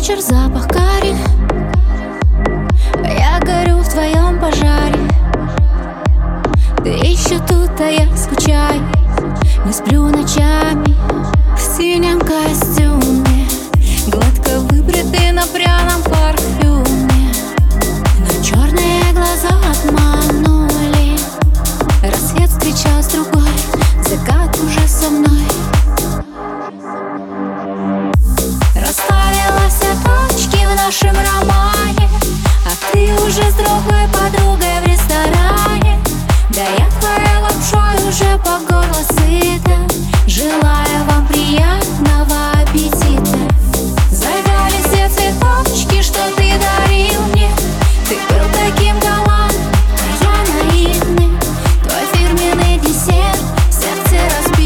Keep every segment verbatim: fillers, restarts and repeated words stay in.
вечер, запах карри. Я горю в твоем пожаре. Ты еще тут, а я скучаю. Не сплю ночами. В синем костюме, гладко выбритый на пряном парфюме. Но черные глаза обманули. Рассвет встречал с другой, закат уже со мной. В нашем романе, а ты уже с другой подругой в ресторане. Да я твоя лапшой уже по горло сыта. Желаю вам приятного аппетита. Завяли все цветочки, что ты дарил мне. Ты был таким галантным, а я наивный. Твой фирменный десерт,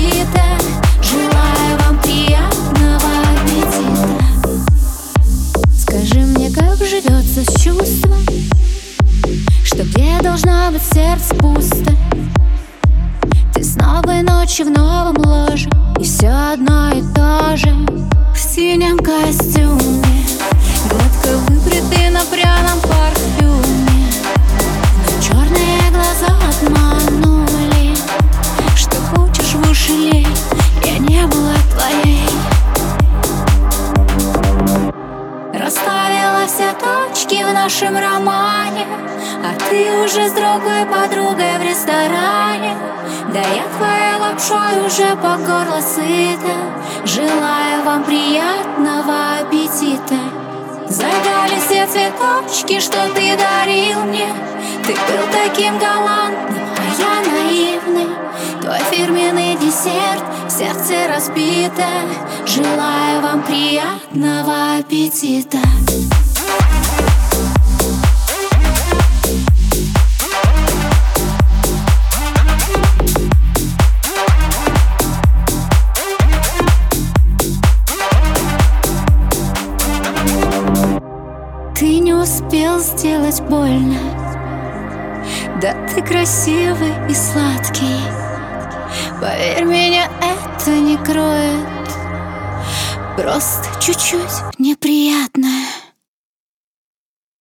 сердце разбито. Желаю вам приятного аппетита. Скажи мне, как живется с чувством, что где должна быть сердце пусто. Ты с новой ночью в новом ложе, и все одно и то же. В синем костюме, гладко выбритый на пряном парфюме. Но черные глаза обманули. Что хочешь, в уши лей, я не была твоей. Расставила все точки в нашем романе, а ты уже с другой подругой в ресторане. Да я твоей лапшой уже по горло сыта. Желаю вам приятного аппетита. Завяли все цветочки, что ты дарил мне. Ты был таким галантным, а я наивный. Твой фирменный десерт, сердце разбито. Желаю вам приятного аппетита. Ты не успел сделать больно. Да ты красивый и сладкий. Поверь, меня это не кроет. Просто чуть-чуть неприятно.